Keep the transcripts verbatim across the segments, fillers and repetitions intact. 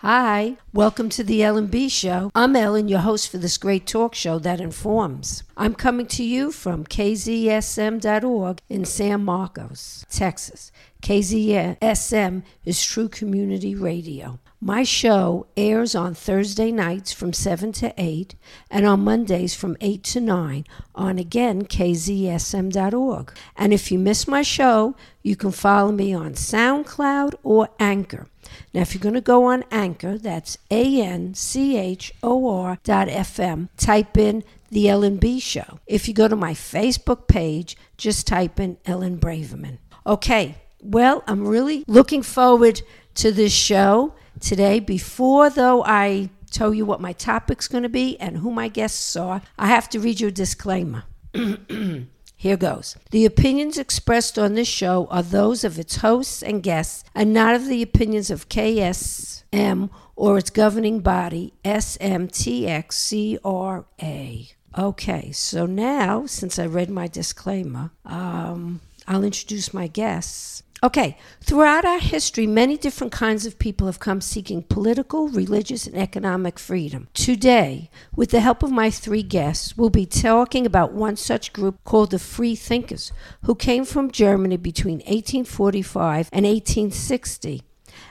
Hi, welcome to the Ellen B. Show. I'm Ellen, your host for this great talk show that informs. I'm coming to you from K Z S M dot org in San Marcos, Texas. K Z S M is True Community Radio. My show airs on Thursday nights from seven to eight and on Mondays from eight to nine on, again, K Z S M dot org. And if you miss my show, you can follow me on SoundCloud or Anchor. Now, if you're going to go on Anchor, that's A-N-C-H-O-R dot F-M, type in The Ellen B. Show. If you go to my Facebook page, just type in Ellen Braverman. Okay, well, I'm really looking forward to this show today. Before, though, I tell you what my topic's going to be and who my guests are, I have to read you a disclaimer. Here goes. The opinions expressed on this show are those of its hosts and guests and not of the opinions of K S M or its governing body, S M T X C R A. Okay, so now, since I read my disclaimer, um, I'll introduce my guests. Okay, throughout our history, many different kinds of people have come seeking political, religious, and economic freedom. Today, with the help of my three guests, we'll be talking about one such group called the Freethinkers, who came from Germany between eighteen forty-five and eighteen sixty,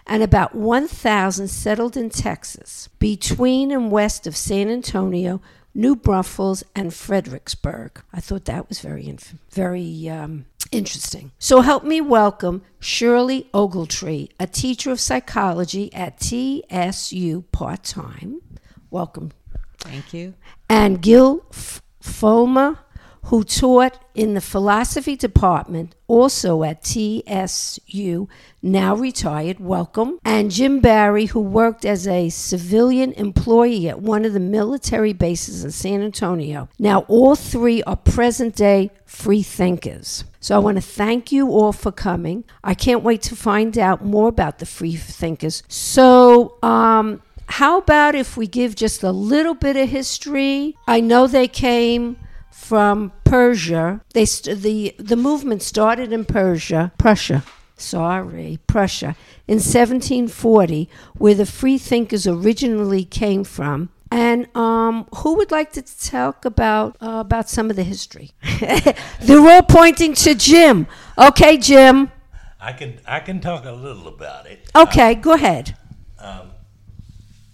and about one thousand settled in Texas, between and west of San Antonio, New Braunfels, and Fredericksburg. I thought that was very, inf- very um, interesting. So help me welcome Shirley Ogletree, a teacher of psychology at T S U part-time. Welcome. Thank you. And Gil Fulmer, who taught in the philosophy department, also at T S U, now retired. Welcome. And Jim Barry, who worked as a civilian employee at one of the military bases in San Antonio. Now, all three are present-day free thinkers. So I want to thank you all for coming. I can't wait to find out more about the free thinkers. So, um, how about if we give just a little bit of history? I know they came from Persia. They st- the the movement started in Persia, Prussia. Sorry, Prussia in seventeen forty, where the free thinkers originally came from. And um, who would like to talk about uh, about some of the history? They're all pointing to Jim. Okay, Jim. I can I can talk a little about it. Okay, um, go ahead. Um,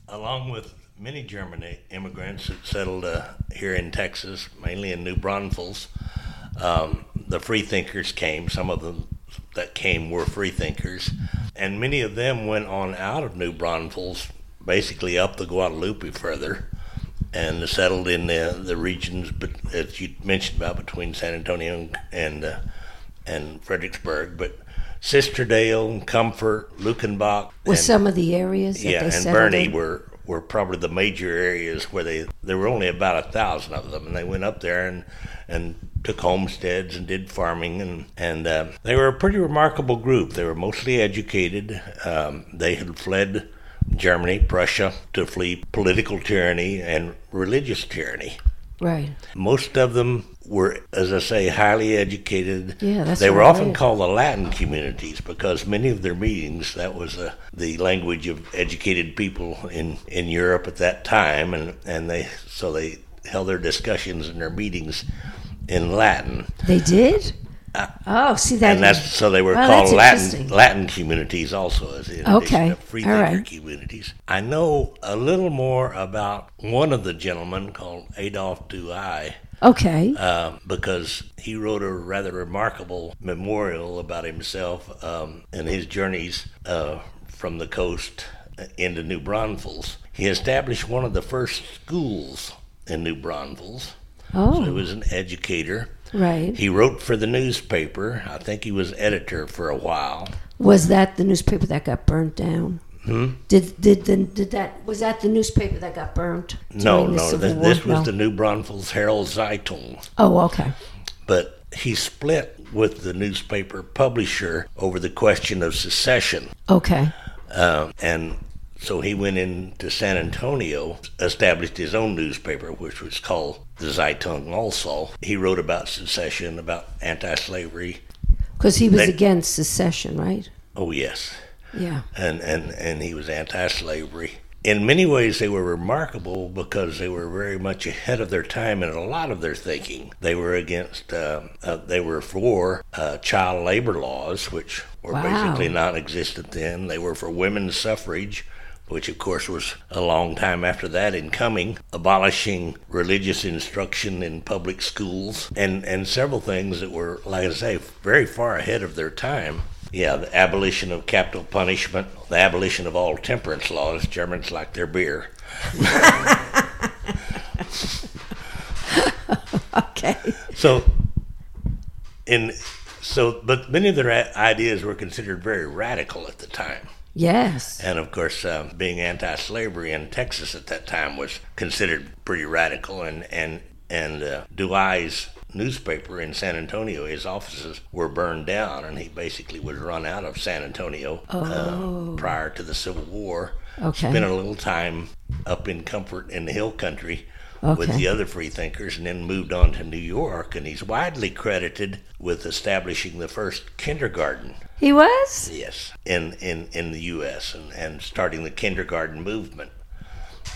along with many German immigrants that settled uh, here in Texas, mainly in New Braunfels. Um, the freethinkers came. Some of them that came were freethinkers. And many of them went on out of New Braunfels, basically up the Guadalupe further, and settled in the, the regions that you mentioned about between San Antonio and uh, and Fredericksburg. But Sisterdale, Comfort, Luckenbach. Were some of the areas that yeah, they settled in? Yeah, and Boerne were... were probably the major areas where they, there were only about a thousand of them, and they went up there and and took homesteads and did farming, and, and uh, they were a pretty remarkable group. They were mostly educated. Um, they had fled Germany, Prussia, to flee political tyranny and religious tyranny. Right. Most of them were, as I say, highly educated. Yeah, that's They were often right. called the Latin communities because many of their meetings, that was uh, the language of educated people in, in Europe at that time, and, and they so they held their discussions and their meetings in Latin. They did? Uh, oh, see that. And that's so they were oh, called Latin Latin communities also, as in okay. addition to freethinker right. communities. I know a little more about one of the gentlemen called Adolph Douai. Okay. Uh, because he wrote a rather remarkable memorial about himself um, and his journeys uh, from the coast into New Braunfels. He established one of the first schools in New Braunfels. Oh. So he was an educator. Right. He wrote for the newspaper. I think he was editor for a while. Was that the newspaper that got burnt down? Hmm? Did did the, did that was that the newspaper that got burnt? No, no. This, this was no. the New Braunfels Herald-Zeitung. Oh, okay. But he split with the newspaper publisher over the question of secession. Okay. Uh, and so he went into San Antonio, established his own newspaper, which was called the Zeitung. Also, he wrote about secession, about anti-slavery, because he was they, against secession, right? Oh yes. yeah. and, and, and he was anti-slavery. In many ways, they were remarkable because they were very much ahead of their time in a lot of their thinking. They were against, uh, uh, they were for uh, child labor laws, which were wow. basically non-existent then. They were for women's suffrage, which of course was a long time after that in coming, abolishing religious instruction in public schools, and, and several things that were, like I say, very far ahead of their time. Yeah, the abolition of capital punishment, the abolition of all temperance laws. Germans like their beer. Okay. So, in, so, but many of their ideas were considered very radical at the time. Yes. And of course, uh, being anti-slavery in Texas at that time was considered pretty radical, and and and uh, Douai's newspaper in San Antonio, his offices were burned down, and he basically was run out of San Antonio oh. uh, prior to the Civil War. Okay. Spent a little time up in Comfort in the Hill Country. Okay. With the other freethinkers, and then moved on to New York, and he's widely credited with establishing the first kindergarten. He was? Yes, in in, in the U S, and, and starting the kindergarten movement.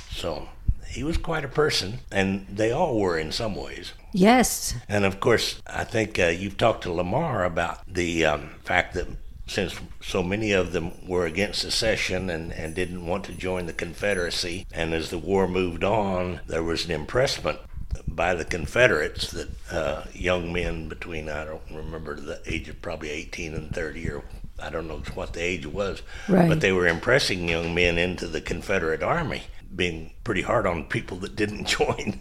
So he was quite a person, and they all were in some ways. Yes. And of course, I think uh, you've talked to Lamar about the um, fact that since so many of them were against secession and, and didn't want to join the Confederacy, and as the war moved on, there was an impressment by the Confederates that uh, young men between, I don't remember, the age of probably eighteen and thirty, or I don't know what the age was, right. but they were impressing young men into the Confederate Army, being pretty hard on people that didn't join.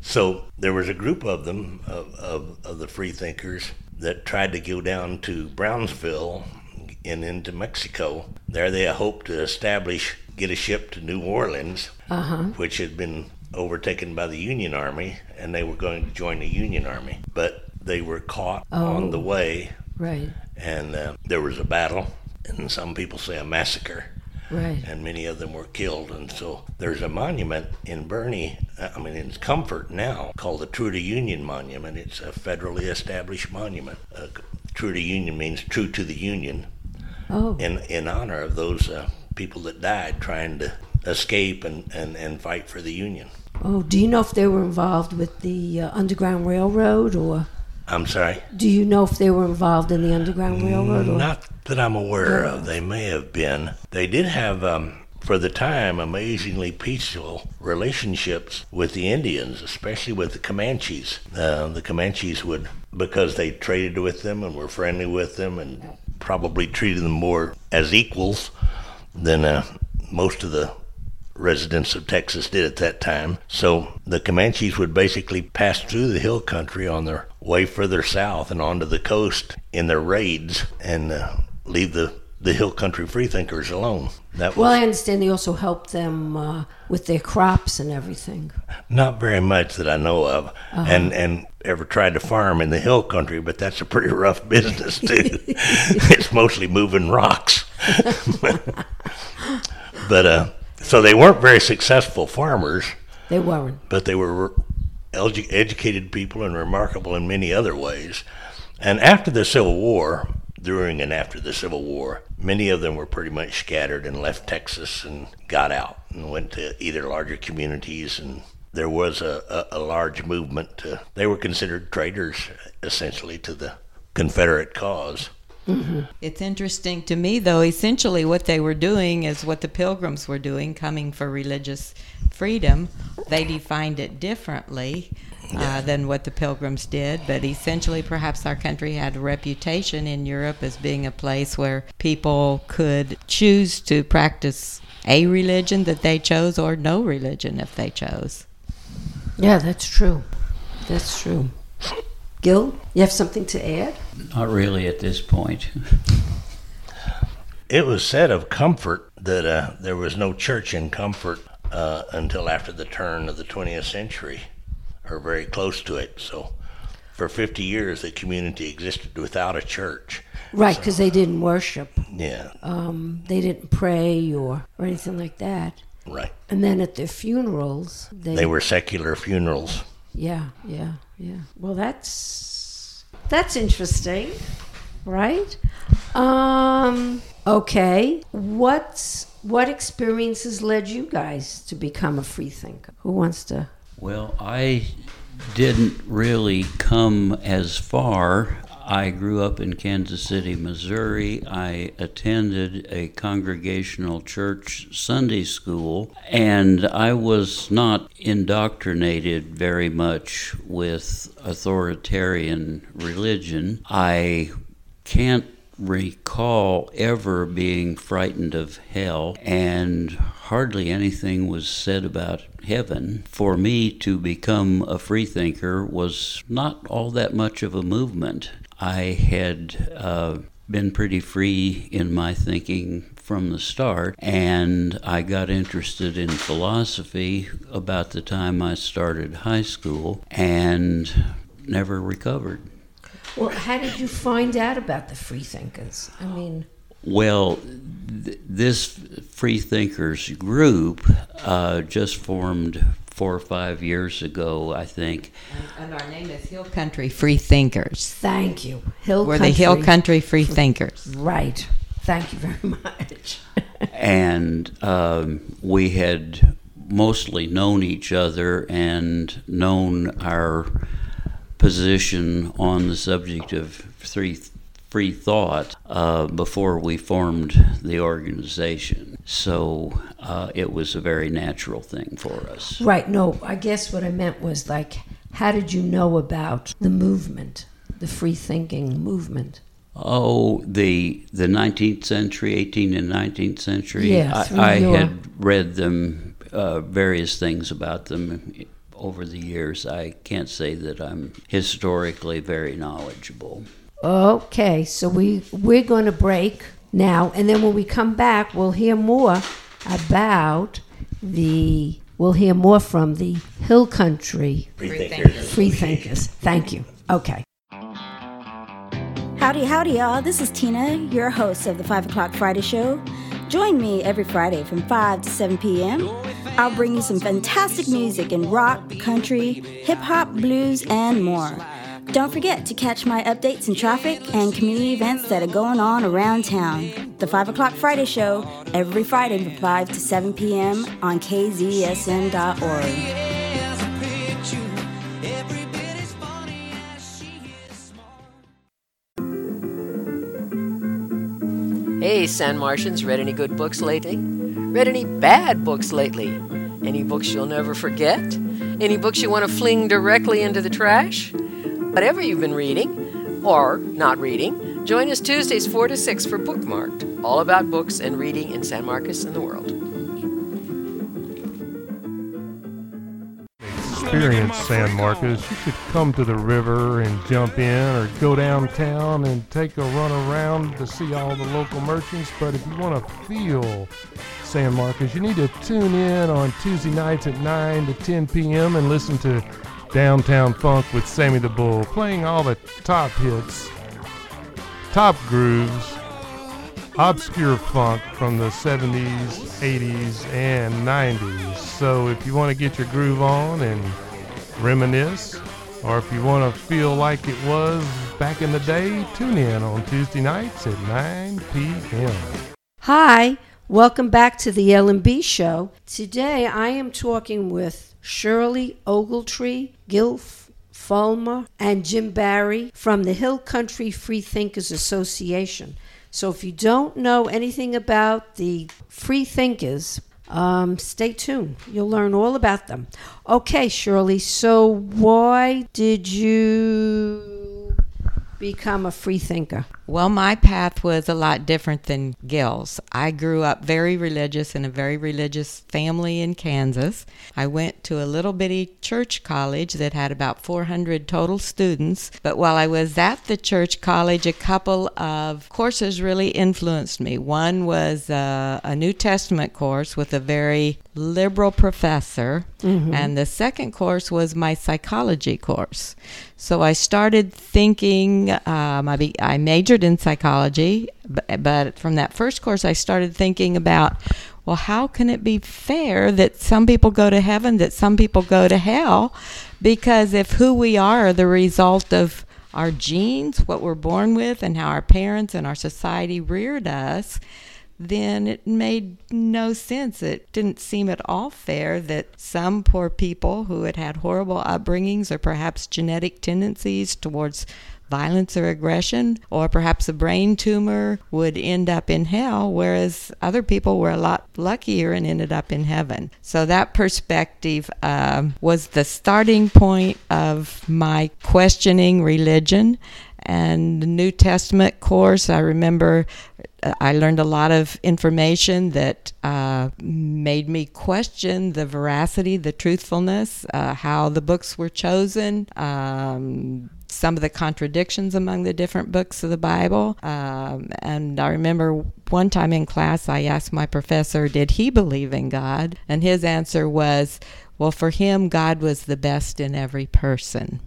So there was a group of them, of, of, of the freethinkers, that tried to go down to Brownsville and into Mexico. There they hoped to establish, get a ship to New Orleans, uh-huh. which had been overtaken by the Union Army, and they were going to join the Union Army. But they were caught oh, on the way, right? And uh, there was a battle, and some people say a massacre. Right. And many of them were killed. And so there's a monument in Boerne, I mean in Comfort now, called the True to Union Monument. It's a federally established monument. Uh, True to Union means true to the Union. Oh. In, in honor of those uh, people that died trying to escape and, and, and fight for the Union. Oh, do you know if they were involved with the uh, Underground Railroad or... I'm sorry? Do you know if they were involved in the Underground Railroad? Or? Not that I'm aware yeah. of. They may have been. They did have, um, for the time, amazingly peaceful relationships with the Indians, especially with the Comanches. Uh, the Comanches would, because they traded with them and were friendly with them and probably treated them more as equals than uh, most of the residents of Texas did at that time. So the Comanches would basically pass through the hill country on their way further south and onto the coast in their raids and uh, leave the, the hill country freethinkers alone. That was, well, I understand they also helped them uh, with their crops and everything. Not very much that I know of, uh-huh. and and ever tried to farm in the hill country, but that's a pretty rough business too. It's mostly moving rocks. But uh so they weren't very successful farmers. They weren't. But they were edu- educated people and remarkable in many other ways. And after the Civil War, during and after the Civil War, many of them were pretty much scattered and left Texas and got out and went to either larger communities. And there was a, a, a large movement. To, they were considered traitors, essentially, to the Confederate cause. Mm-hmm. It's interesting to me, though, essentially what they were doing is what the Pilgrims were doing, coming for religious freedom. They defined it differently uh, than what the Pilgrims did, but essentially perhaps our country had a reputation in Europe as being a place where people could choose to practice a religion that they chose or no religion if they chose. Yeah, that's true. That's true. Gil, you have something to add? Not really at this point. It was said of Comfort that uh, there was no church in Comfort uh, until after the turn of the twentieth century, or very close to it. So for fifty years, the community existed without a church. Right, because so, they didn't worship. Yeah. Um, they didn't pray or, or anything like that. Right. And then at their funerals... They, they were secular funerals. Yeah, yeah. Yeah. Well, that's that's interesting. right? Um, okay, what's what experiences led you guys to become a freethinker? Who wants to? Well, I didn't really come as far. I grew up in Kansas City, Missouri. I attended a congregational church Sunday school, and I was not indoctrinated very much with authoritarian religion. I can't recall ever being frightened of hell, and hardly anything was said about heaven. For me to become a freethinker was not all that much of a movement. I had uh, been pretty free in my thinking from the start, and I got interested in philosophy about the time I started high school and never recovered. Well, how did you find out about the freethinkers? I mean... Well, th- this freethinkers group uh, just formed four or five years ago, I think. And, and our name is Hill Country Freethinkers. Thank you. Hill We're Country. the Hill Country Freethinkers. Right. Thank you very much. And um, we had mostly known each other and known our position on the subject of free, free thought uh, before we formed the organization. So uh, it was a very natural thing for us. Right. No, I guess what I meant was, like, how did you know about the movement, the free thinking movement? Oh, the the nineteenth century, eighteenth and nineteenth century. Yeah, I, I your... had read them, uh, various things about them. Over the years, I can't say that I'm historically very knowledgeable. Okay, so we, we're going to break now, and then when we come back, we'll hear more about the, we'll hear more from the Hill Country Freethinkers. Freethinkers. Thank you. Okay. Howdy, howdy, y'all. This is Tina, your host of the five o'clock Friday Show. Join me every Friday from five to seven p.m. I'll bring you some fantastic music in rock, country, hip-hop, blues, and more. Don't forget to catch my updates in traffic and community events that are going on around town. The five o'clock Friday Show, every Friday from five to seven p.m. on K Z S M dot org. Hey, San Martians, read any good books lately? Read any bad books lately? Any books you'll never forget? Any books you want to fling directly into the trash? Whatever you've been reading, or not reading, join us Tuesdays four to six for Bookmarked, all about books and reading in San Marcos and the world. Experience San Marcos, you should come to the river and jump in, or go downtown and take a run around to see all the local merchants. But if you want to feel San Marcos, you need to tune in on Tuesday nights at nine to ten p.m. and listen to Downtown Funk with Sammy the Bull, playing all the top hits, top grooves, obscure funk from the seventies, eighties, and nineties. So if you want to get your groove on and reminisce, or if you want to feel like it was back in the day, tune in on Tuesday nights at nine p.m. Hi, welcome back to the Ellen B. Show. Today I am talking with Shirley Ogletree, Gil Fulmer, and Jim Barry from the Hill Country Freethinkers Association. So if you don't know anything about the Freethinkers, um, stay tuned. You'll learn all about them. Okay, Shirley, so why did you become a freethinker? Well, my path was a lot different than Gil's. I grew up very religious in a very religious family in Kansas. I went to a little bitty church college that had about four hundred total students. But while I was at the church college, a couple of courses really influenced me. One was a, a New Testament course with a very liberal professor, mm-hmm. and the second course was my psychology course. So I started thinking, um, I, be, I majored in psychology, but, but from that first course I started thinking about, well, how can it be fair that some people go to heaven, that some people go to hell? Because if who we are are the result of our genes, what we're born with, and how our parents and our society reared us, then it made no sense. It didn't seem at all fair that some poor people who had had horrible upbringings or perhaps genetic tendencies towards violence or aggression, or perhaps a brain tumor, would end up in hell, whereas other people were a lot luckier and ended up in heaven. So that perspective um, was the starting point of my questioning religion. And the New Testament course, I remember I learned a lot of information that uh, made me question the veracity, the truthfulness, uh, how the books were chosen, um, some of the contradictions among the different books of the Bible. Um, and I remember one time in class, I asked my professor, did he believe in God? And his answer was, well, for him, God was the best in every person.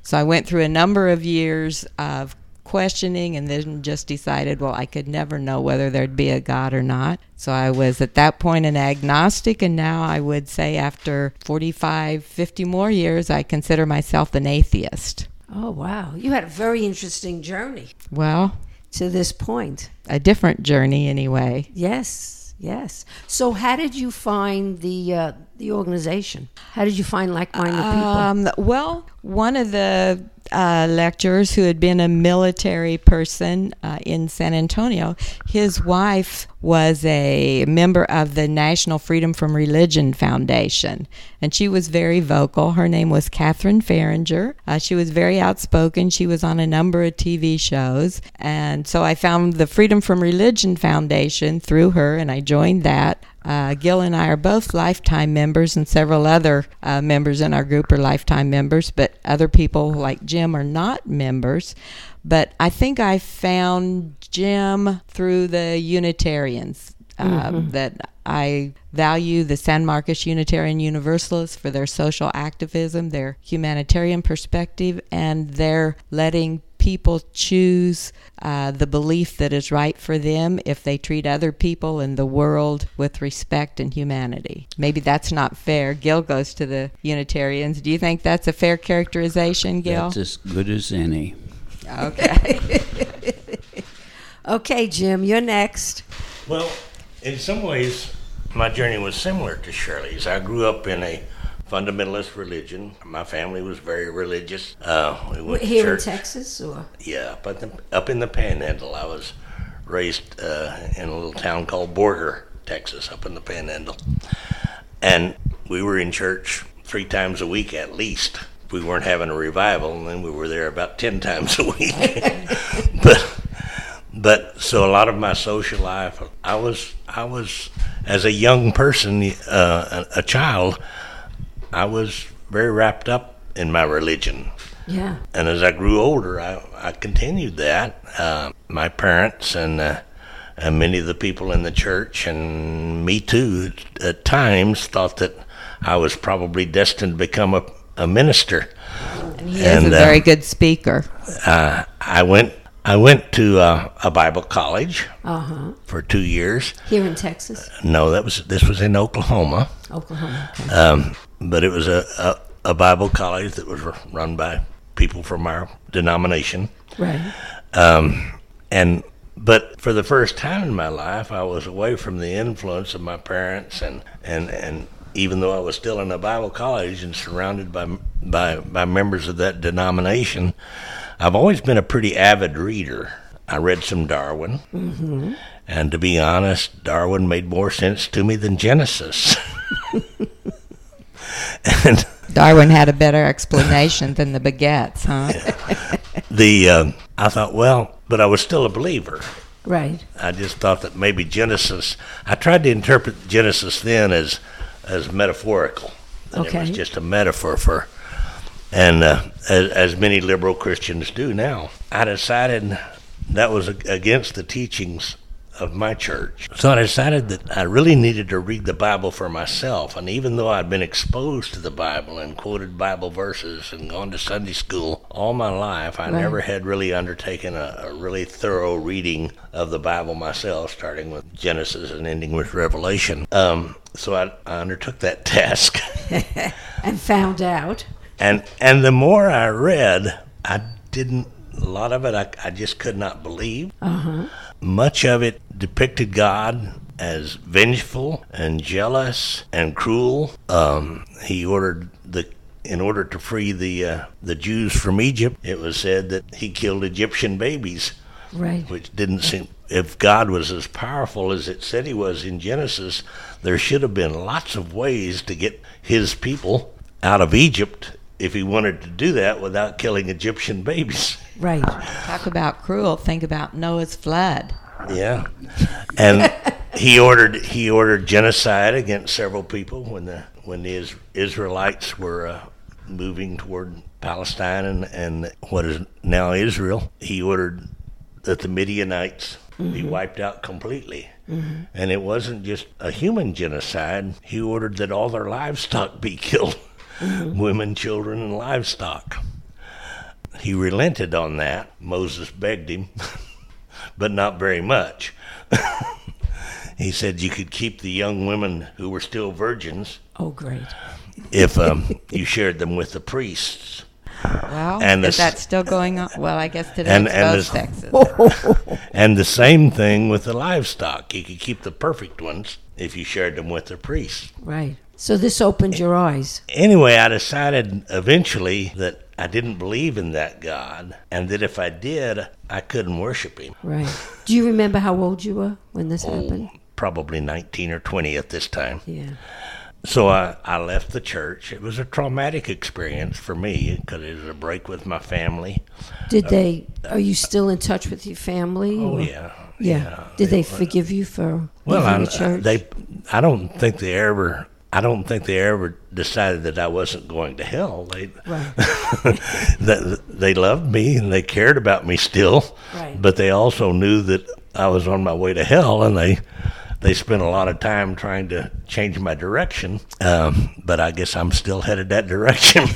So I went through a number of years of questioning and then just decided, well, I could never know whether there'd be a God or not. So I was at that point an agnostic, and now I would say after forty-five, fifty more years, I consider myself an atheist. Oh, wow. You had a very interesting journey. Well, to this point. A different journey anyway. Yes, yes. So how did you find the uh, the organization? How did you find like-minded um, people? Well, one of the uh, lecturers who had been a military person uh, in San Antonio, his wife was a member of the National Freedom from Religion Foundation, and she was very vocal. Her name was Catherine Fahringer. Uh, she was very outspoken. She was on a number of T V shows, and so I found the Freedom from Religion Foundation through her, and I joined that. Uh, Gil and I are both lifetime members, and several other uh, members in our group are lifetime members, but other people like Jim are not members. But I think I found Jim through the Unitarians, uh, mm-hmm. that I value the San Marcos Unitarian Universalists for their social activism, their humanitarian perspective, and their letting people choose uh, the belief that is right for them if they treat other people in the world with respect and humanity. Maybe that's not fair. Gil goes to the Unitarians. Do you think that's a fair characterization, Gil? That's as good as any. Okay. Okay, Jim, you're next. Well, in some ways, my journey was similar to Shirley's. I grew up in a fundamentalist religion. My family was very religious. Uh, we went Here to church. In Texas? Or? Yeah, up in, the, up in the Panhandle. I was raised uh, in a little town called Borger, Texas, up in the Panhandle. And we were in church three times a week at least. We weren't having a revival, and then we were there about ten times a week. but, but so a lot of my social life, I was, I was as a young person, uh, a, a child, I was very wrapped up in my religion. Yeah. And as I grew older, I, I continued that. Uh, my parents and, uh, and many of the people in the church, and me too, at times thought that I was probably destined to become a, a minister. And he and, is a uh, very good speaker. Uh, I went I went to uh, a Bible college uh-huh. for two years. Here in Texas? Uh, no, that was this was in Oklahoma. Oklahoma. Okay. Um, But it was a, a, a Bible college that was run by people from our denomination. Right. Um, and but for the first time in my life, I was away from the influence of my parents, and, and, and even though I was still in a Bible college and surrounded by, by by members of that denomination, I've always been a pretty avid reader. I read some Darwin, mm-hmm. and to be honest, Darwin made more sense to me than Genesis. And Darwin had a better explanation than the Baguettes, huh? the uh, I thought, well, but I was still a believer. Right. I just thought that maybe Genesis. I tried to interpret Genesis then as as metaphorical. And okay. It was just a metaphor for, and uh, as, as many liberal Christians do now. I decided that was against the teachings of my church. So I decided that I really needed to read the Bible for myself, and even though I'd been exposed to the Bible and quoted Bible verses and gone to Sunday school all my life, I right. never had really undertaken a, a really thorough reading of the Bible myself, starting with Genesis and ending with Revelation. Um, so I, I undertook that task. And found out. And and the more I read, I didn't A lot of it I, I just could not believe. Uh-huh. Much of it depicted God as vengeful and jealous and cruel. Um, he ordered the in order to free the uh, the Jews from Egypt, it was said that he killed Egyptian babies. Right. Which didn't seem, if God was as powerful as it said he was in Genesis, there should have been lots of ways to get his people out of Egypt if he wanted to do that without killing Egyptian babies. Right. Talk about cruel. Think about Noah's flood. Yeah. And he ordered he ordered genocide against several people when the when the Israelites were uh, moving toward Palestine and, and what is now Israel. He ordered that the Midianites mm-hmm. be wiped out completely. Mm-hmm. And it wasn't just a human genocide. He ordered that all their livestock be killed. Mm-hmm. Women, children, and livestock. He relented on that. Moses begged him, but not very much. He said you could keep the young women who were still virgins. Oh, great. If um, you shared them with the priests. Well, and is the, that still going on? Well, I guess today and, it's and both the, Texas. And the same thing with the livestock. You could keep the perfect ones if you shared them with the priests. Right. So this opened your eyes. Anyway, I decided eventually that I didn't believe in that God, and that if I did, I couldn't worship him. Right. Do you remember how old you were when this oh, happened? Probably nineteen or twenty at this time. Yeah. So I, I left the church. It was a traumatic experience for me because it was a break with my family. Did uh, they, are you still in touch with your family? Oh, or? yeah. Yeah. yeah. Did they, they forgive you for well, leaving I, the church? They, I don't think they ever... I don't think they ever decided that I wasn't going to hell. They, right. that they loved me and they cared about me still, right. But they also knew that I was on my way to hell, and they they spent a lot of time trying to change my direction. Um, but I guess I'm still headed that direction.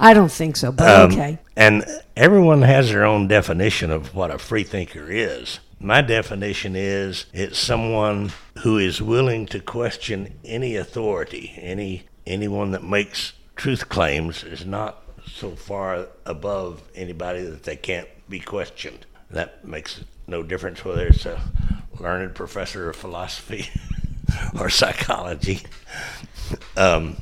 I don't think so, but um, okay. And everyone has their own definition of what a freethinker is. My definition is it's someone who is willing to question any authority. Any anyone that makes truth claims is not so far above anybody that they can't be questioned. That makes no difference whether it's a learned professor of philosophy or psychology um,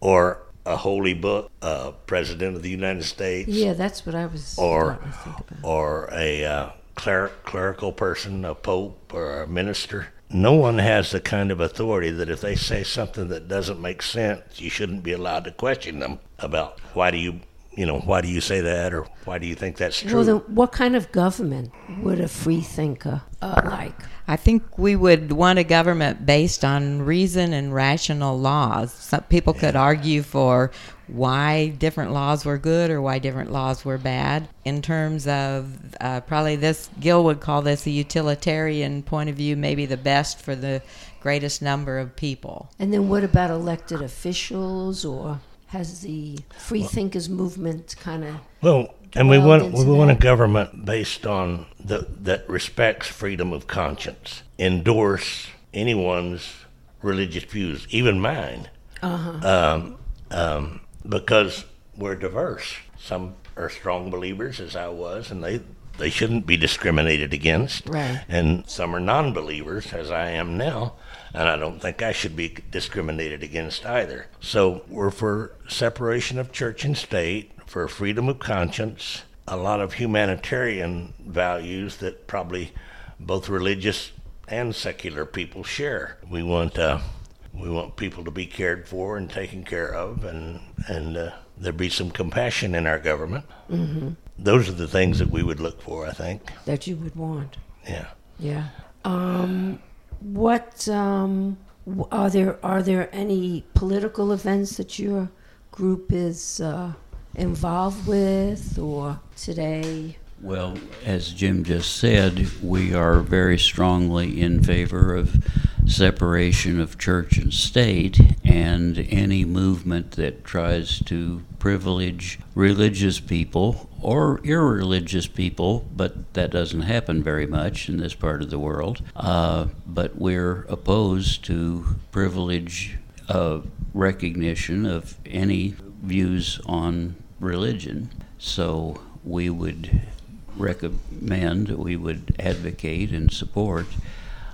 or a holy book, uh, president of the United States. Yeah, that's what I was or about. Or a... Uh, Cler- clerical person, a pope or a minister. No one has the kind of authority that if they say something that doesn't make sense, you shouldn't be allowed to question them about why do you, you know, why do you say that or why do you think that's true? Well, then what kind of government would a free thinker uh, like? I think we would want a government based on reason and rational laws. Some people could yeah. argue for why different laws were good or why different laws were bad. In terms of uh, probably this, Gil would call this a utilitarian point of view, maybe the best for the greatest number of people. And then what about elected officials, or has the freethinkers well, movement kind of... Well, and we want we that? want a government based on the, that respects freedom of conscience, endorse anyone's religious views, even mine. Uh-huh. Um, um, Because we're diverse. Some are strong believers, as I was, and they, they shouldn't be discriminated against. Right. And some are non-believers, as I am now, and I don't think I should be discriminated against either. So we're for separation of church and state, for freedom of conscience, a lot of humanitarian values that probably both religious and secular people share. We want... Uh, We want people to be cared for and taken care of, and and uh, there be some compassion in our government. Mm-hmm. Those are the things that we would look for, I think. That you would want. Yeah. Yeah. Um, what um, are there? Are there any political events that your group is uh, involved with, or today? Well, as Jim just said, we are very strongly in favor of separation of church and state, and any movement that tries to privilege religious people or irreligious people, but that doesn't happen very much in this part of the world. Uh, but we're opposed to privilege of recognition of any views on religion. So we would recommend, we would advocate and support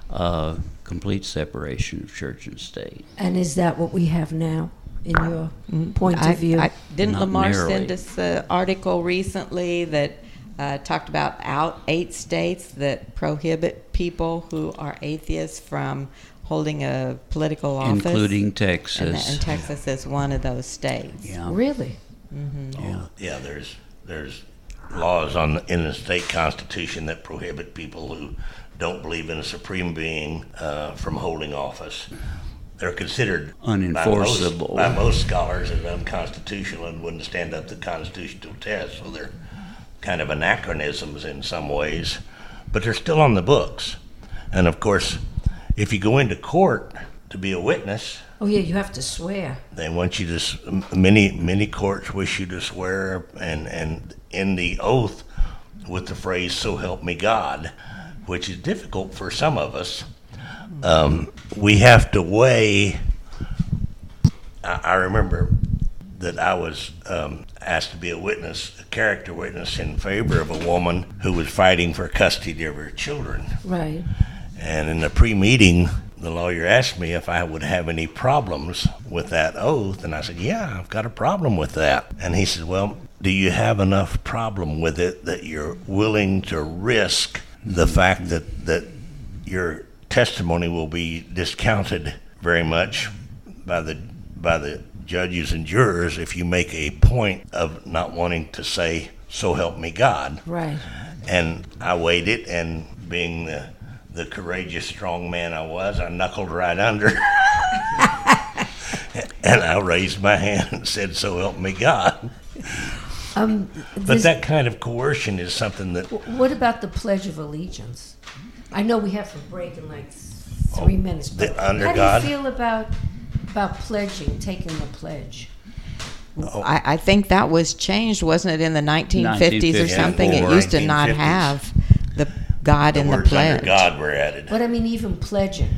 uh, complete separation of church and state. And is that what we have now, in your point I, of view? I, didn't Not Lamar narrowly. Send us an article recently that uh, talked about out eight states that prohibit people who are atheists from holding a political office? Including Texas. And, and Texas is one of those states. Yeah. Really? Mm-hmm. Yeah. Yeah, there's there's laws on the, in the state constitution that prohibit people who don't believe in a supreme being uh, from holding office. They're considered unenforceable by most, by most scholars as unconstitutional and wouldn't stand up to the constitutional test. So they're kind of anachronisms in some ways, but they're still on the books. And of course, if you go into court to be a witness, oh yeah, you have to swear. They want you to. Many many courts wish you to swear and and end the oath with the phrase "So help me God," which is difficult for some of us. Um, we have to weigh. I, I remember that I was um, asked to be a witness, a character witness, in favor of a woman who was fighting for custody of her children. Right. And in the pre-meeting, the lawyer asked me if I would have any problems with that oath, and I said, yeah, I've got a problem with that. And he said, well, do you have enough problem with it that you're willing to risk the fact that, that your testimony will be discounted very much by the by the judges and jurors if you make a point of not wanting to say, so help me God? Right. And I weighed it, and being the the courageous, strong man I was, I knuckled right under. And I raised my hand and said, so help me God. Um, but that kind of coercion is something that... What about the Pledge of Allegiance? I know we have a break in like three oh, minutes, but the, under how God? Do you feel about, about pledging, taking the pledge? Oh. I, I think that was changed, wasn't it, in the nineteen fifties or something? It used to not have the... God in the, the pledge. Under God were added. But I mean, even pledging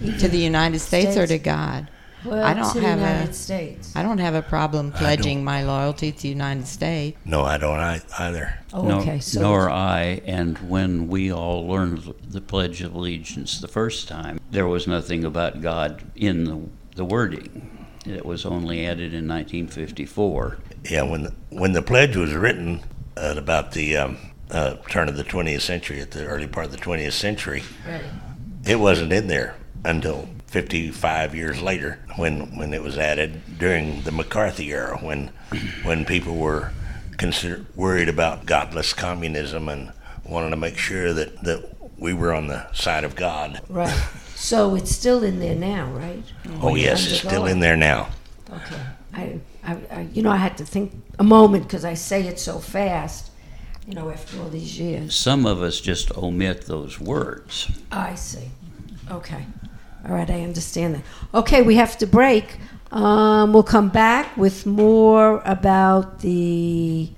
even to the United States, States or to God. Well, I don't to have the United a, States. I don't have a problem pledging my loyalty to the United States. No, I don't I, either. Oh, no, okay. So nor I. And when we all learned the Pledge of Allegiance the first time, there was nothing about God in the, the wording. It was only added in nineteen fifty-four. Yeah, when the, when the pledge was written at about the. Um, Uh, turn of the twentieth century, at the early part of the twentieth century, right. It wasn't in there until fifty-five years later, when when it was added during the McCarthy era, when when people were consider- worried about godless communism and wanted to make sure that, that we were on the side of God. Right. So it's still in there now, right? Oh yes, it's still in there now. Okay. I, I, I you know I had to think a moment because I say it so fast. You know, after all these years. Some of us just omit those words. I see. Okay. All right, I understand that. Okay, we have to break. Um, we'll come back with more about the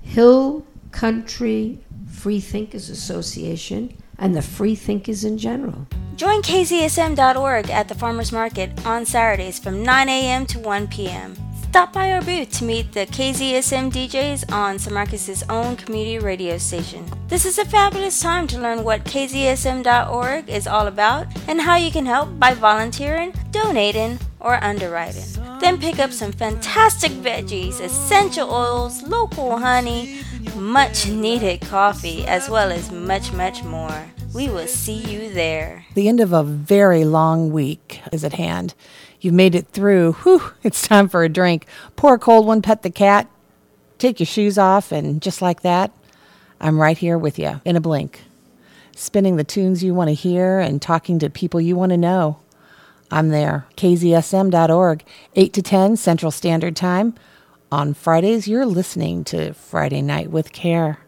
Hill Country Freethinkers Association and the freethinkers in general. Join K Z S M dot org at the Farmers Market on Saturdays from nine a.m. to one p.m. Stop by our booth to meet the K Z S M D Js on San Marcos' own community radio station. This is a fabulous time to learn what K Z S M dot org is all about and how you can help by volunteering, donating, or underwriting. Then pick up some fantastic veggies, essential oils, local honey, much-needed coffee, as well as much, much more. We will see you there. The end of a very long week is at hand. You've made it through. Whew, it's time for a drink. Pour a cold one, pet the cat, take your shoes off, and just like that, I'm right here with you in a blink, spinning the tunes you want to hear and talking to people you want to know. I'm there. K Z S M dot org, eight to ten Central Standard Time. On Fridays, you're listening to Friday Night with Care.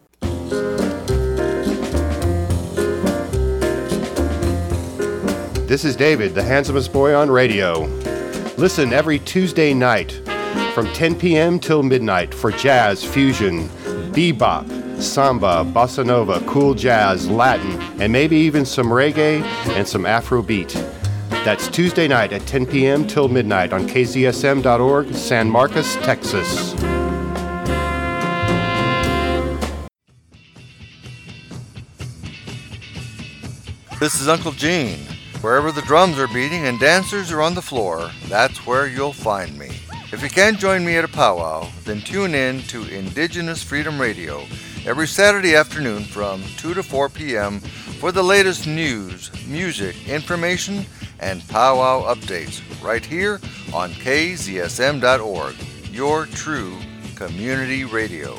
This is David, the handsomest boy on radio. Listen every Tuesday night from ten p.m. till midnight for jazz, fusion, bebop, samba, bossa nova, cool jazz, Latin, and maybe even some reggae and some Afrobeat. That's Tuesday night at ten p.m. till midnight on K Z S M dot org, San Marcos, Texas. This is Uncle Gene. Wherever the drums are beating and dancers are on the floor, that's where you'll find me. If you can't join me at a powwow, then tune in to Indigenous Freedom Radio every Saturday afternoon from two to four p.m. for the latest news, music, information, and powwow updates right here on K Z S M dot org, your true community radio.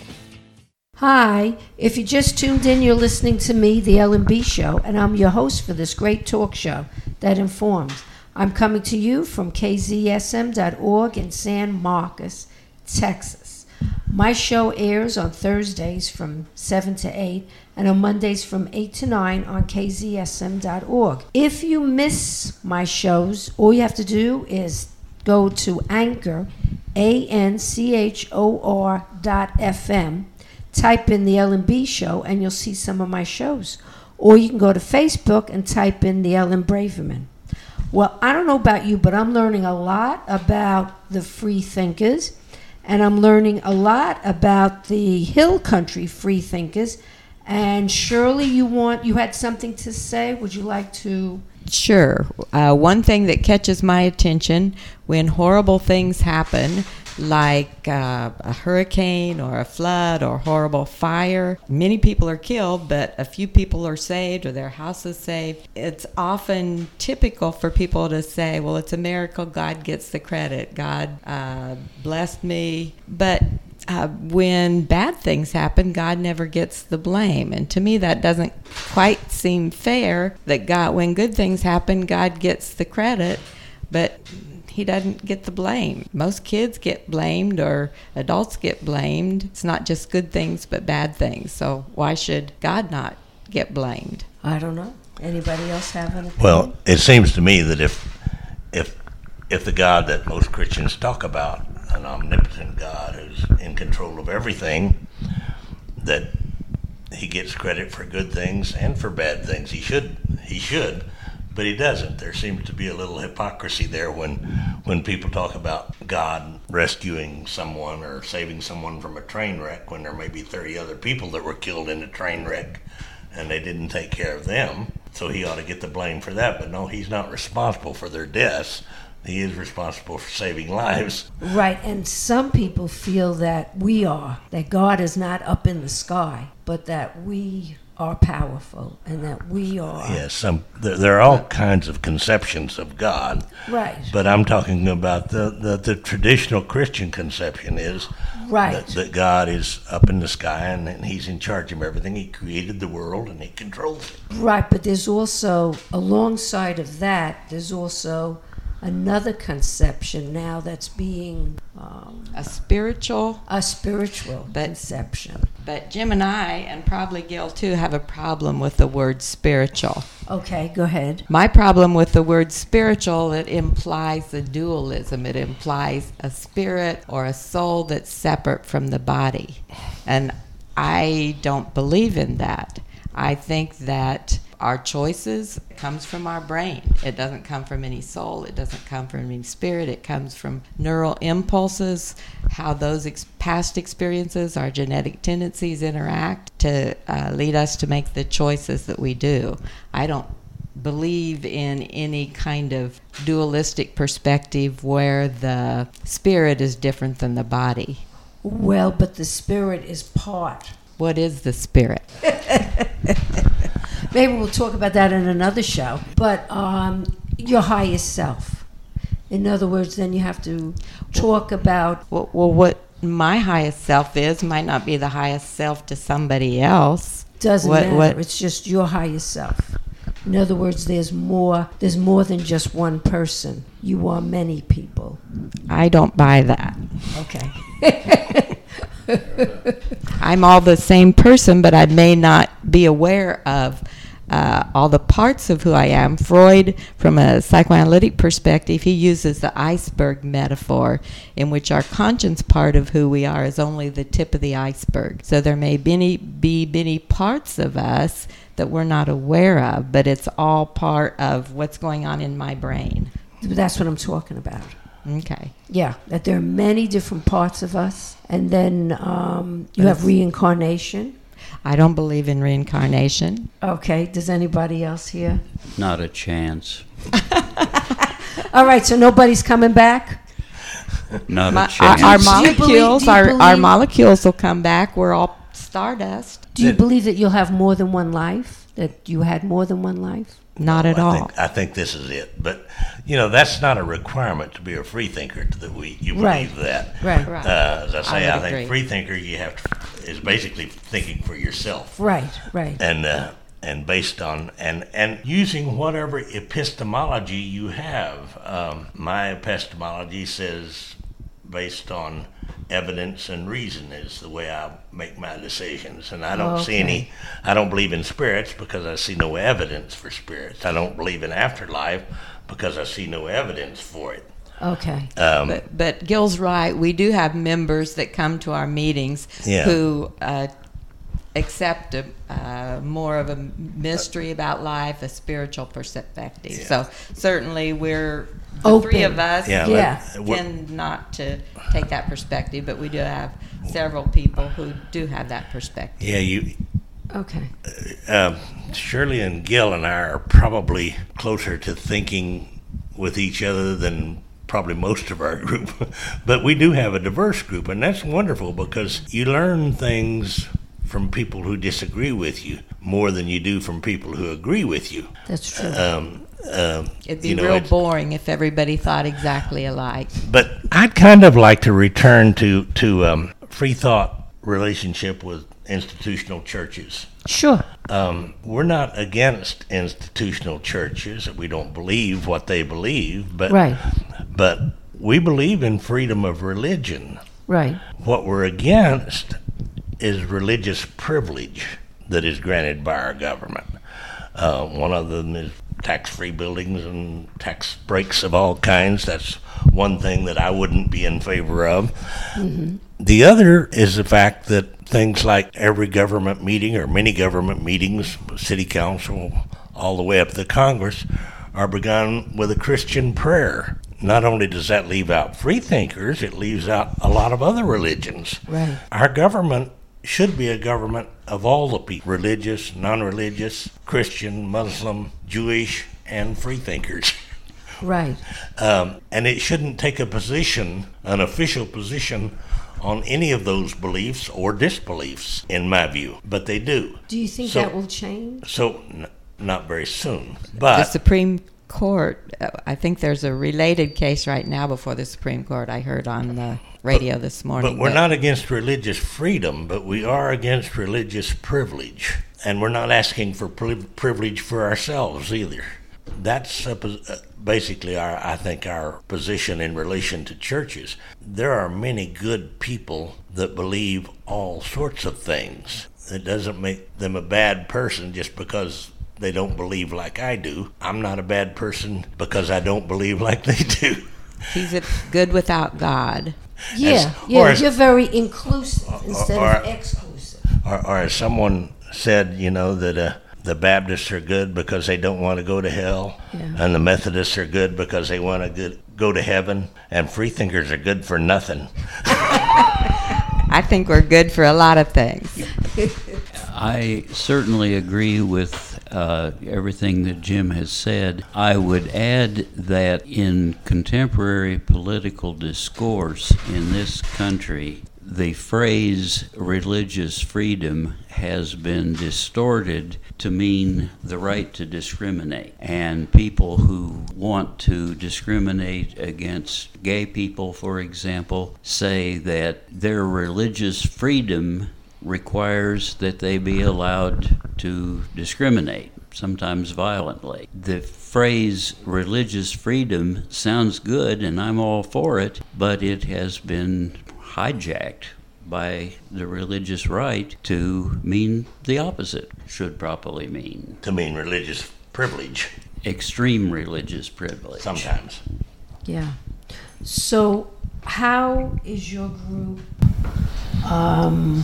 Hi, if you just tuned in, you're listening to me, the Ellen B. Show, and I'm your host for this great talk show that informs. I'm coming to you from K Z S M dot org in San Marcos, Texas. My show airs on Thursdays from seven to eight and on Mondays from eight to nine on K Z S M dot org. If you miss my shows, all you have to do is go to Anchor, A N C H O R dot F M, type in the Ellen B. Show, and you'll see some of my shows. Or you can go to Facebook and type in the Ellen Braverman. Well, I don't know about you, but I'm learning a lot about the Freethinkers, and I'm learning a lot about the Hill Country Freethinkers. And Shirley, you want you had something to say? Would you like to? Sure. Uh, one thing that catches my attention when horrible things happen, like uh, a hurricane or a flood or horrible fire, many people are killed, but a few people are saved or their house is saved. It's often typical for people to say, well, it's a miracle. God gets the credit. God uh, blessed me. But Uh, when bad things happen, God never gets the blame. And to me, that doesn't quite seem fair, that God, when good things happen, God gets the credit, but he doesn't get the blame. Most kids get blamed or adults get blamed. It's not just good things, but bad things. So why should God not get blamed? I don't know. Anybody else have an opinion? Well, it seems to me that if, if, if the God that most Christians talk about, an omnipotent God who's in control of everything, that he gets credit for good things and for bad things. He should, he should, but he doesn't. There seems to be a little hypocrisy there when when people talk about God rescuing someone or saving someone from a train wreck when there may be thirty other people that were killed in a train wreck and they didn't take care of them. So he ought to get the blame for that, but no, he's not responsible for their deaths. He is responsible for saving lives. Right, and some people feel that we are, that God is not up in the sky, but that we are powerful and that we are... Yes, yeah, some, there, there are all kinds of conceptions of God. Right. But I'm talking about the, the, the traditional Christian conception is right. that, that God is up in the sky and, and he's in charge of everything. He created the world and he controls it. Right, but there's also, alongside of that, there's also... another conception now that's being um, a spiritual a spiritual but, conception. But Jim and I, and probably Gil too, have a problem with the word spiritual. Okay, go ahead. My problem with the word spiritual, it implies a dualism. It implies a spirit or a soul that's separate from the body, and I don't believe in that. I think that our choices comes from our brain. It doesn't come from any soul. It doesn't come from any spirit. It comes from neural impulses, how those ex- past experiences, our genetic tendencies interact to uh, lead us to make the choices that we do. I don't believe in any kind of dualistic perspective where the spirit is different than the body. Well, but the spirit is part. What is the spirit? Maybe we'll talk about that in another show. But um, your higher self. In other words, then you have to talk about... Well, well, what my highest self is might not be the highest self to somebody else. Doesn't what, matter. What? It's just your higher self. In other words, there's more. There's more than just one person. You are many people. I don't buy that. Okay. I'm all the same person, but I may not be aware of uh, all the parts of who I am. Freud, from a psychoanalytic perspective, he uses the iceberg metaphor in which our conscience part of who we are is only the tip of the iceberg. So there may be many, be many parts of us that we're not aware of, but it's all part of what's going on in my brain. That's what I'm talking about. Okay. Yeah, that there are many different parts of us. And then um, you have reincarnation. I don't believe in reincarnation. Okay. Does anybody else here? Not a chance. All right. So nobody's coming back? Not My, a chance. Our, our molecules, believe, our, our molecules will come back. We're all stardust. Do you believe that you'll have more than one life? That you had more than one life? Not no, at I all. Think, I think this is it. But, you know, that's not a requirement to be a freethinker that we, you believe right. that. Right, right. Uh, as I say, I, I think freethinker you have to, is basically thinking for yourself. Right, right. And uh, and based on, and, and using whatever epistemology you have. Um, my epistemology says based on evidence and reason is the way I make my decisions. And I don't okay. see any, I don't believe in spirits because I see no evidence for spirits. I don't believe in afterlife because I see no evidence for it. Okay. Um, but, but Gil's right. We do have members that come to our meetings yeah. who uh, accept a, uh, more of a mystery about life, a spiritual perspective. Yeah. So certainly we're... The Open. three of us yeah, yeah. tend not to take that perspective, but we do have several people who do have that perspective. Yeah, you. Okay. Uh, Shirley and Gil and I are probably closer to thinking with each other than probably most of our group, but we do have a diverse group, and that's wonderful because you learn things from people who disagree with you more than you do from people who agree with you. That's true. Um, Uh, It'd be you know, real boring if everybody thought exactly alike. But I'd kind of like to return to, to um, free thought relationship with institutional churches. Sure. Um, we're not against institutional churches. We don't believe what they believe, but right. but we believe in freedom of religion. Right. What we're against is religious privilege that is granted by our government. Uh, one of them is tax-free buildings and tax breaks of all kinds. That's one thing that I wouldn't be in favor of. Mm-hmm. The other is the fact that things like every government meeting or many government meetings, city council, all the way up to Congress, are begun with a Christian prayer. Not only does that leave out freethinkers, it leaves out a lot of other religions. Right. Our government should be a government of all the people, religious, non-religious, Christian, Muslim, Jewish, and freethinkers. Right. Um, and it shouldn't take a position, an official position, on any of those beliefs or disbeliefs, in my view. But they do. Do you think so, that will change? So, n- not very soon. But the Supreme Court, I think there's a related case right now before the Supreme Court I heard on the radio but, this morning. But we're but, not against religious freedom, but we are against religious privilege. And we're not asking for pri- privilege for ourselves either. That's a, basically, our, I think, our position in relation to churches. There are many good people that believe all sorts of things. It doesn't make them a bad person just because they don't believe like I do. I'm not a bad person because I don't believe like they do. He's a good without God. Yeah, as, yeah. As, you're very inclusive or, instead or, of exclusive. Or, or as someone said, you know, that uh, the Baptists are good because they don't want to go to hell, yeah. and the Methodists are good because they want to good, go to heaven, and freethinkers are good for nothing. I think we're good for a lot of things. I certainly agree with uh, everything that Jim has said. I would add that in contemporary political discourse in this country, the phrase religious freedom has been distorted to mean the right to discriminate. And people who want to discriminate against gay people, for example, say that their religious freedom requires that they be allowed to discriminate, sometimes violently. The phrase religious freedom sounds good, and I'm all for it, but it has been hijacked by the religious right to mean the opposite, should properly mean. To mean religious privilege. Extreme religious privilege. Sometimes. Yeah. So how is your group um,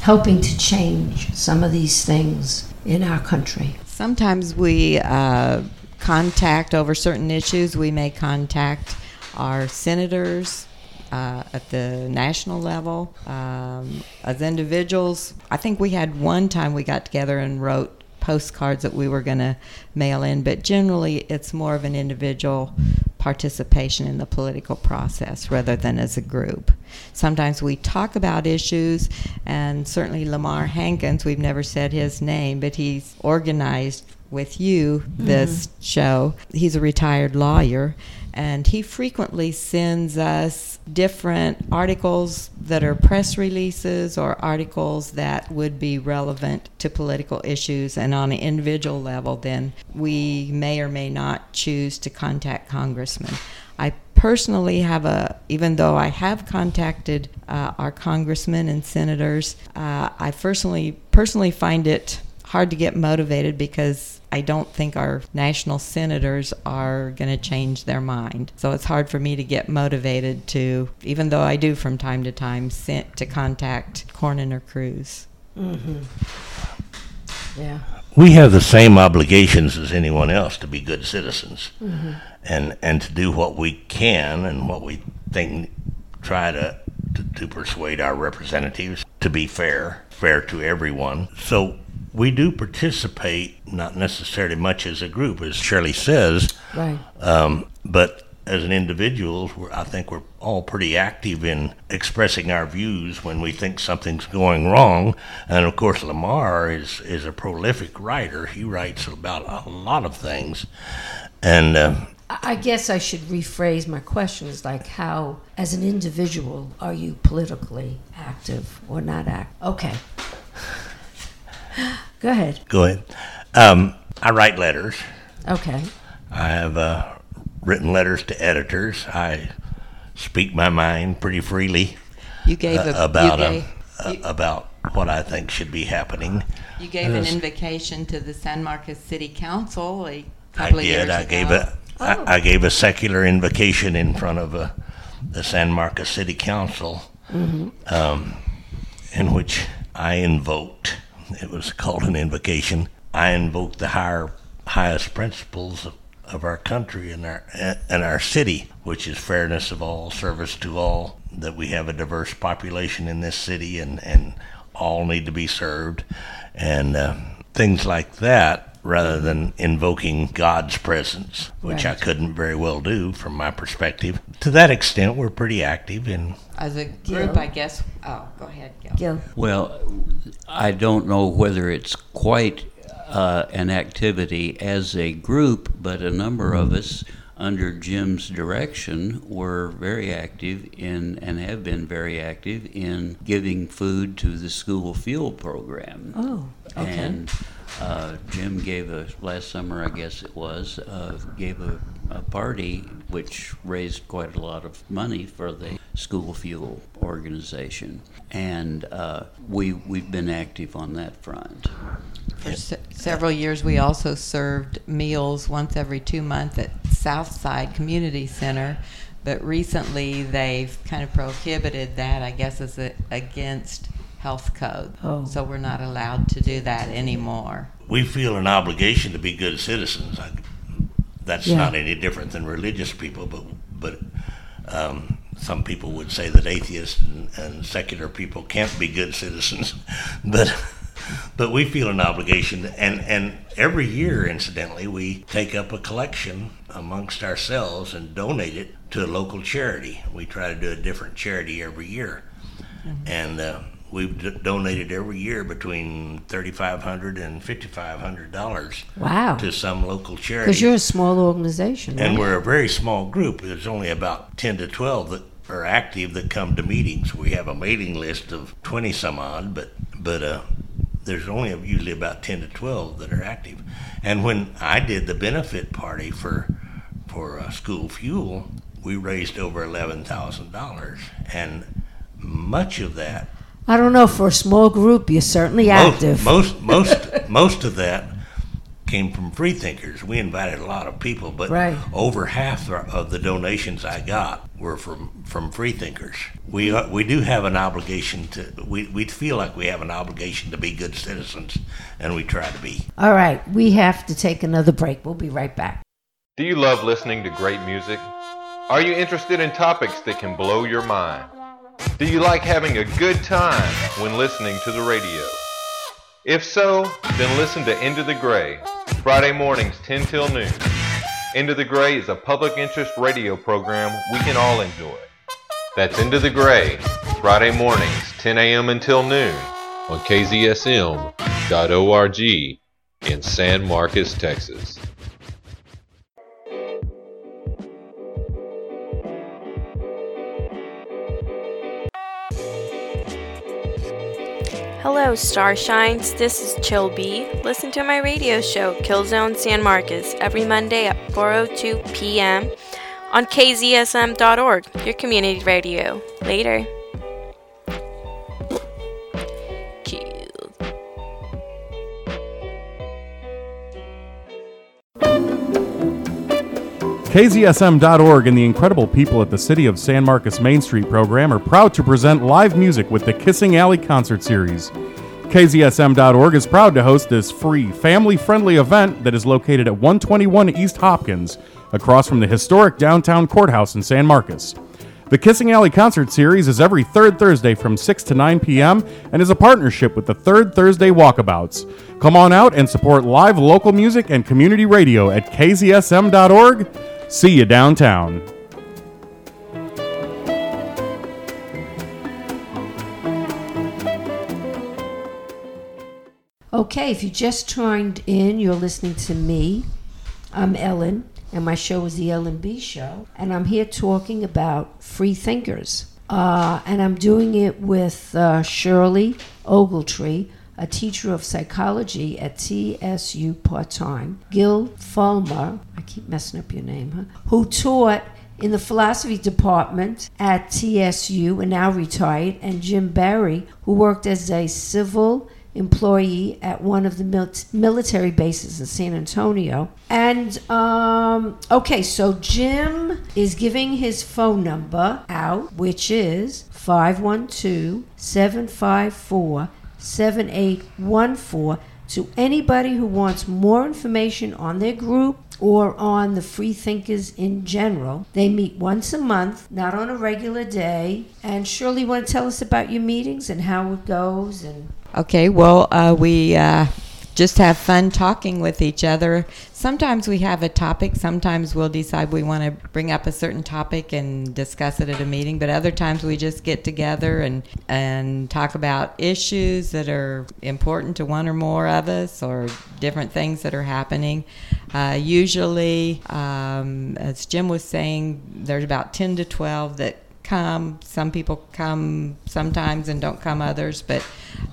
helping to change some of these things in our country? Sometimes we uh, contact over certain issues. We may contact our senators, uh, at the national level. Um, as individuals, I think we had one time we got together and wrote postcards that we were going to mail in, but generally it's more of an individual participation in the political process rather than as a group. Sometimes we talk about issues, and certainly Lamar Hankins, we've never said his name, but he's organized with you this mm-hmm. show. He's a retired lawyer, and he frequently sends us different articles that are press releases or articles that would be relevant to political issues. And on an individual level, then we may or may not choose to contact congressmen. I personally have a, even though I have contacted uh, our congressmen and senators, uh, I personally personally find it hard to get motivated because I don't think our national senators are going to change their mind. So it's hard for me to get motivated to, even though I do from time to time, sent to contact Cornyn or Cruz. Mm-hmm. Yeah. We have the same obligations as anyone else to be good citizens, mm-hmm. and, and to do what we can and what we think, try to, to, to persuade our representatives to be fair, fair to everyone. So we do participate, not necessarily much as a group, as Shirley says, right. um, but as an individual, we're, I think we're all pretty active in expressing our views when we think something's going wrong. And of course, Lamar is, is a prolific writer. He writes about a lot of things. And uh, I guess I should rephrase my question is like how, as an individual, are you politically active or not active? Okay. Go ahead. Go ahead. Um, I write letters. Okay. I have uh, written letters to editors. I speak my mind pretty freely. You gave uh, a, about you gave, a, you, a, about what I think should be happening. You gave was, an invocation to the San Marcos City Council a couple I of did. years I ago. Gave a, oh. I, I gave a secular invocation in front of a, the San Marcos City Council, mm-hmm. um, in which I invoked. It was called an invocation. I invoked the higher, highest principles of, of our country and our and our city, which is fairness of all, service to all, that we have a diverse population in this city and, and all need to be served, and uh, things like that, rather than invoking God's presence, which right. I couldn't very well do from my perspective. To that extent, we're pretty active in... As a group, Gil. I guess... Oh, go ahead, Gil. Gil. Well, I don't know whether it's quite uh, an activity as a group, but a number of us, under Jim's direction, were very active in and have been very active in giving food to the School Fuel program. Oh, okay. And uh, Jim gave a, last summer I guess it was, uh, gave a, a party which raised quite a lot of money for the School Fuel organization. And uh, we, we've been active on that front. For se- several years, we also served meals once every two months at Southside Community Center, but recently they've kind of prohibited that, I guess, as a, against health code. Oh. So we're not allowed to do that anymore. We feel an obligation to be good citizens. I, that's yeah. not any different than religious people, but but um, some people would say that atheists and, and secular people can't be good citizens, but. But we feel an obligation, and, and every year, incidentally, we take up a collection amongst ourselves and donate it to a local charity. We try to do a different charity every year, mm-hmm. and uh, we've d- donated every year between thirty-five hundred dollars and fifty-five hundred dollars wow. to some local charity. Because you're a small organization. And right? We're a very small group. There's only about ten to twelve that are active that come to meetings. We have a mailing list of twenty some odd, but... but uh, there's only usually about ten to twelve that are active. And when I did the benefit party for for uh, School Fuel, we raised over eleven thousand dollars. And much of that... I don't know, for a small group, you're certainly most, active. Most most most of that came from freethinkers. We invited a lot of people, but right. over half of the donations I got were from, from freethinkers. We are, we do have an obligation to, we, we feel like we have an obligation to be good citizens, and we try to be. All right, we have to take another break. We'll be right back. Do you love listening to great music? Are you interested in topics that can blow your mind? Do you like having a good time when listening to the radio? If so, then listen to Into the Gray, Friday mornings ten till noon. Into the Gray is a public interest radio program we can all enjoy. That's Into the Gray, Friday mornings ten a.m. until noon on K Z S M dot org in San Marcos, Texas. Hello, Starshines. This is Chill B. Listen to my radio show, Killzone San Marcos, every Monday at four oh two p.m. on K Z S M dot org, your community radio. Later. K Z S M dot org and the incredible people at the City of San Marcos Main Street program are proud to present live music with the Kissing Alley Concert Series. K Z S M dot org is proud to host this free, family-friendly event that is located at one twenty-one East Hopkins, across from the historic downtown courthouse in San Marcos. The Kissing Alley Concert Series is every third Thursday from six to nine p.m. and is a partnership with the Third Thursday Walkabouts. Come on out and support live local music and community radio at K Z S M dot org. See you downtown. Okay, if you just tuned in, you're listening to me. I'm Ellen, and my show is the Ellen B. Show, and I'm here talking about free thinkers. Uh, and I'm doing it with uh, Shirley Ogletree, a teacher of psychology at T S U part-time, Gil Fulmer, I keep messing up your name, huh? who taught in the philosophy department at T S U and now retired, and Jim Barry, who worked as a civil employee at one of the mil- military bases in San Antonio. And, um, okay, so Jim is giving his phone number out, which is five one two, seven five four, seven eight one four to anybody who wants more information on their group or on the free thinkers in general. They meet once a month, not on a regular day. And Shirley, you want to tell us about your meetings and how it goes? And okay, well, uh, we uh, just have fun talking with each other. Sometimes we have a topic. Sometimes we'll decide we want to bring up a certain topic and discuss it at a meeting. But other times we just get together and, and talk about issues that are important to one or more of us or different things that are happening. Uh, usually, um, as Jim was saying, there's about ten to twelve that come. Some people come sometimes and don't come others, but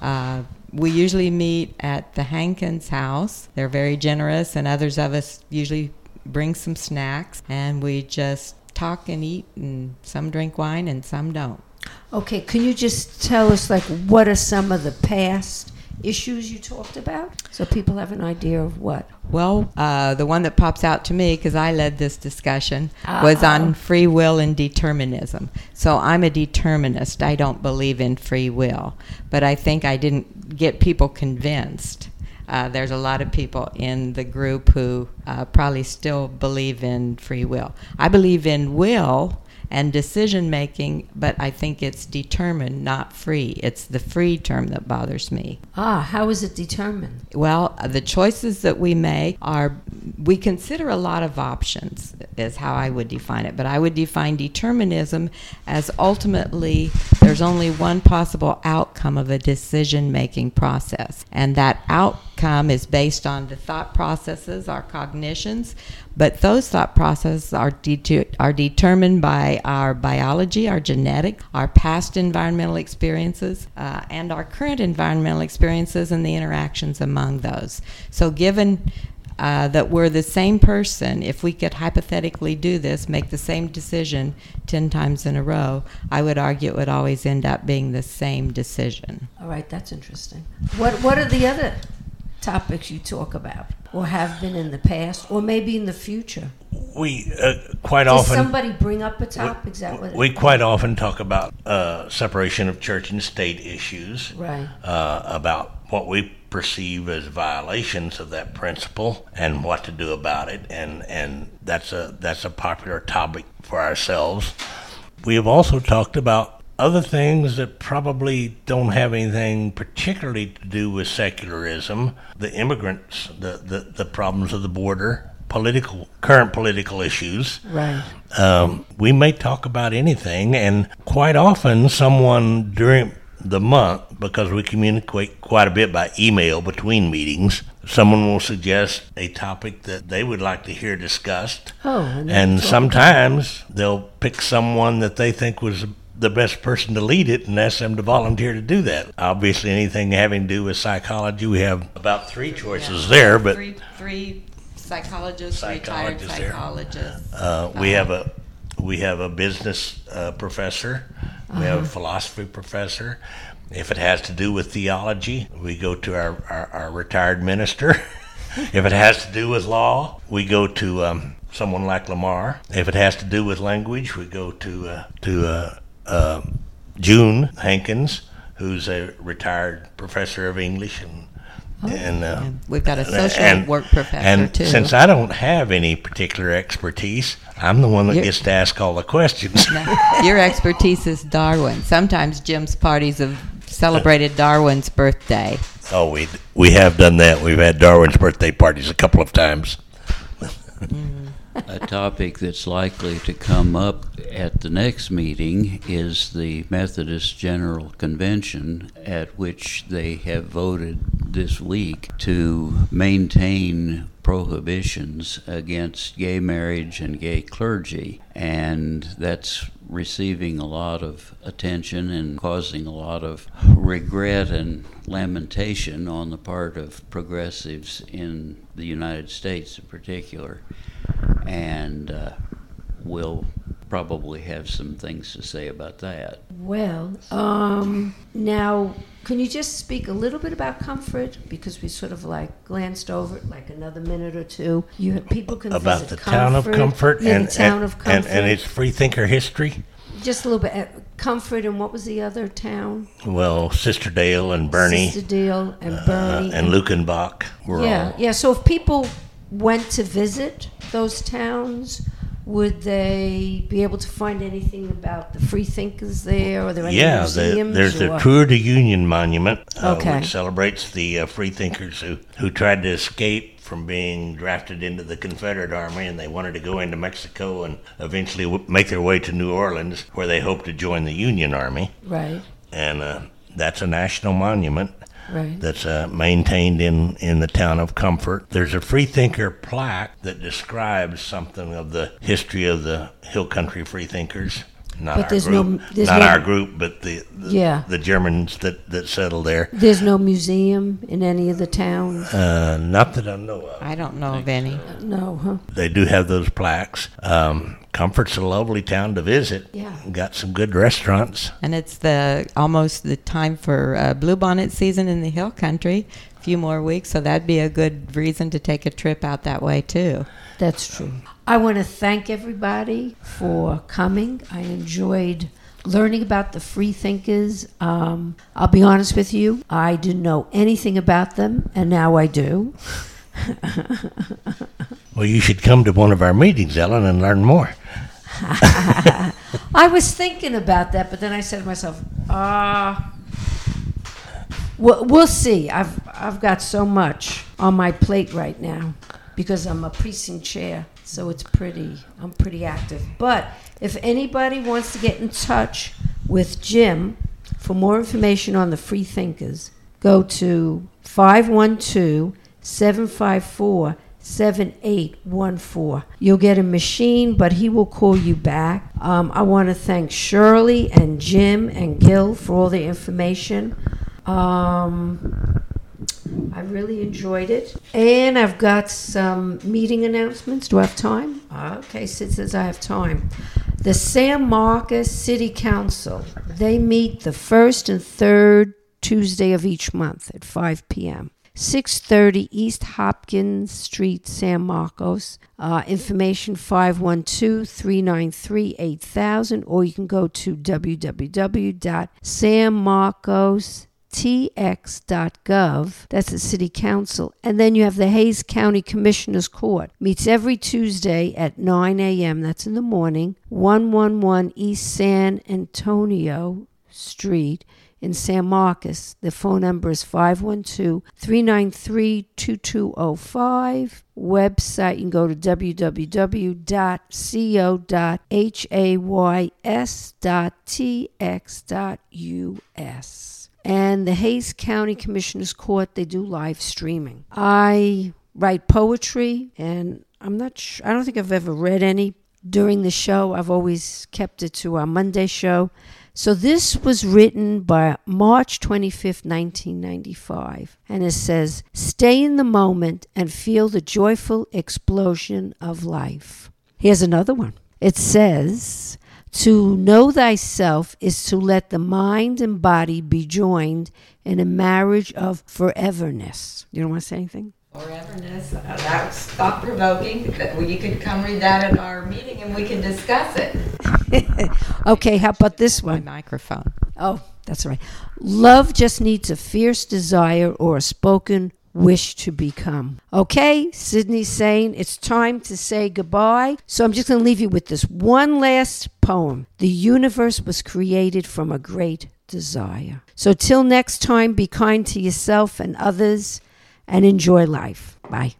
uh, we usually meet at the Hankins house. They're very generous, and others of us usually bring some snacks, and we just talk and eat, and some drink wine and some don't. Okay, can you just tell us, like, what are some of the past issues you talked about, so people have an idea of what? Well, uh, the one that pops out to me, because I led this discussion, Uh-oh. was on free will and determinism. So I'm a determinist. I don't believe in free will. But I think I didn't get people convinced. Uh, there's a lot of people in the group who uh, probably still believe in free will. I believe in will and decision-making, but I think it's determined, not free. It's the free term that bothers me. Ah, how is it determined? Well, the choices that we make are, we consider a lot of options, is how I would define it. But I would define determinism as ultimately there's only one possible outcome of a decision-making process, and that outcome is based on the thought processes, our cognitions, but those thought processes are de- are determined by our biology, our genetics, our past environmental experiences, uh, and our current environmental experiences and the interactions among those. So given uh, that we're the same person, if we could hypothetically do this, make the same decision ten times in a row, I would argue it would always end up being the same decision. All right, that's interesting. What What are the other topics you talk about, or have been in the past, or maybe in the future? We uh, quite Does often. Does somebody bring up a topic? We, Is that what we quite often talk about uh, separation of church and state issues. Right. Uh, about what we perceive as violations of that principle and what to do about it. And, and that's a that's a popular topic for ourselves. We have also talked about other things that probably don't have anything particularly to do with secularism, the immigrants, the, the, the problems of the border, political, current political issues. Right. Um, we may talk about anything, and quite often someone during the month, because we communicate quite a bit by email between meetings, someone will suggest a topic that they would like to hear discussed. Oh, and, and sometimes they'll pick someone that they think was the best person to lead it and ask them to volunteer to do that. Obviously, anything having to do with psychology, we have about three choices yeah. there, but three, three. Psychologists, retired psychologists. Uh, we have a we have a business uh, professor. We uh-huh. have a philosophy professor. If it has to do with theology, we go to our, our, our retired minister. If it has to do with law, we go to um, someone like Lamar. If it has to do with language, we go to uh, to uh, uh, June Hankins, who's a retired professor of English and. Oh, and, uh, and we've got a social and, work professor, and too. And since I don't have any particular expertise, I'm the one that your, gets to ask all the questions. No, your expertise is Darwin. Sometimes Jim's parties have celebrated Darwin's birthday. Oh, we we have done that. We've had Darwin's birthday parties a couple of times. Mm. A topic that's likely to come up at the next meeting is the Methodist General Convention, at which they have voted this week to maintain prohibitions against gay marriage and gay clergy, and that's receiving a lot of attention and causing a lot of regret and lamentation on the part of progressives in the United States in particular. And uh, we'll probably have some things to say about that. Well, um, now, can you just speak a little bit about Comfort? Because we sort of like glanced over it like another minute or two. You have people can about visit the Comfort, town of Comfort, yeah, and, the town and, of Comfort. And, and its freethinker history. Just a little bit. Comfort, and what was the other town? Well, Sisterdale and Boerne. Sisterdale and Boerne. Uh, and Luckenbach. Were yeah, all. yeah. So if people went to visit those towns, would they be able to find anything about the freethinkers there? Or there any yeah, museums? The, there's or? the True to Union Monument, uh, okay. which celebrates the uh, freethinkers who, who tried to escape from being drafted into the Confederate Army, and they wanted to go into Mexico and eventually w- make their way to New Orleans, where they hoped to join the Union Army. Right. And uh, that's a national monument. Right. That's uh, maintained in, in the town of Comfort. There's a freethinker plaque that describes something of the history of the Hill Country Freethinkers. Not but our there's group, no, there's not no, our group, but the the, yeah. the Germans that, that settled there. There's no museum in any of the towns? Uh, not that I know of. I don't know I of any. So. No, huh? They do have those plaques. Um, Comfort's a lovely town to visit. Yeah. Got some good restaurants. And it's the almost the time for uh, bluebonnet season in the Hill Country. A few more weeks, so that'd be a good reason to take a trip out that way, too. That's true. I want to thank everybody for coming. I enjoyed learning about the freethinkers. Um, I'll be honest with you, I didn't know anything about them, and now I do. Well, you should come to one of our meetings, Ellen, and learn more. I was thinking about that, but then I said to myself, ah, uh, we'll, we'll see. I've I've got so much on my plate right now because I'm a precinct chair. So it's pretty, I'm pretty active. But if anybody wants to get in touch with Jim for more information on the freethinkers, go to five one two, seven five four, seven eight one four. You'll get a machine, but he will call you back. Um, I want to thank Shirley and Jim and Gil for all the information. Um... I really enjoyed it. And I've got some meeting announcements. Do I have time? Okay, Sid says I have time. The San Marcos City Council, they meet the first and third Tuesday of each month at five p.m. six thirty East Hopkins Street, San Marcos. Uh, information five one two, three nine three, eight thousand, or you can go to w w w dot san marcos dot com. S M T X dot gov. That's the city council. And then you have the Hays County Commissioner's Court. Meets every Tuesday at nine a.m. That's in the morning. one eleven East San Antonio Street in San Marcos. The phone number is five one two, three nine three, two two zero five. Website, you can go to w w w dot co dot hays dot t x dot u s. And the Hays County Commissioner's Court, they do live streaming. I write poetry, and I'm not sure, I don't think I've ever read any during the show. I've always kept it to our Monday show. So this was written by March twenty-fifth, nineteen ninety-five, and it says, "Stay in the moment and feel the joyful explosion of life." Here's another one. It says, "To know thyself is to let the mind and body be joined in a marriage of foreverness." You don't want to say anything? Foreverness, uh, that was thought-provoking. You could come read that at our meeting and we can discuss it. Okay, how about this one? My microphone. Oh, that's right. Love just needs a fierce desire or a spoken wish to become. Okay, Sydney's saying it's time to say goodbye. So I'm just going to leave you with this one last poem. The universe was created from a great desire. So till next time, be kind to yourself and others, and enjoy life. Bye.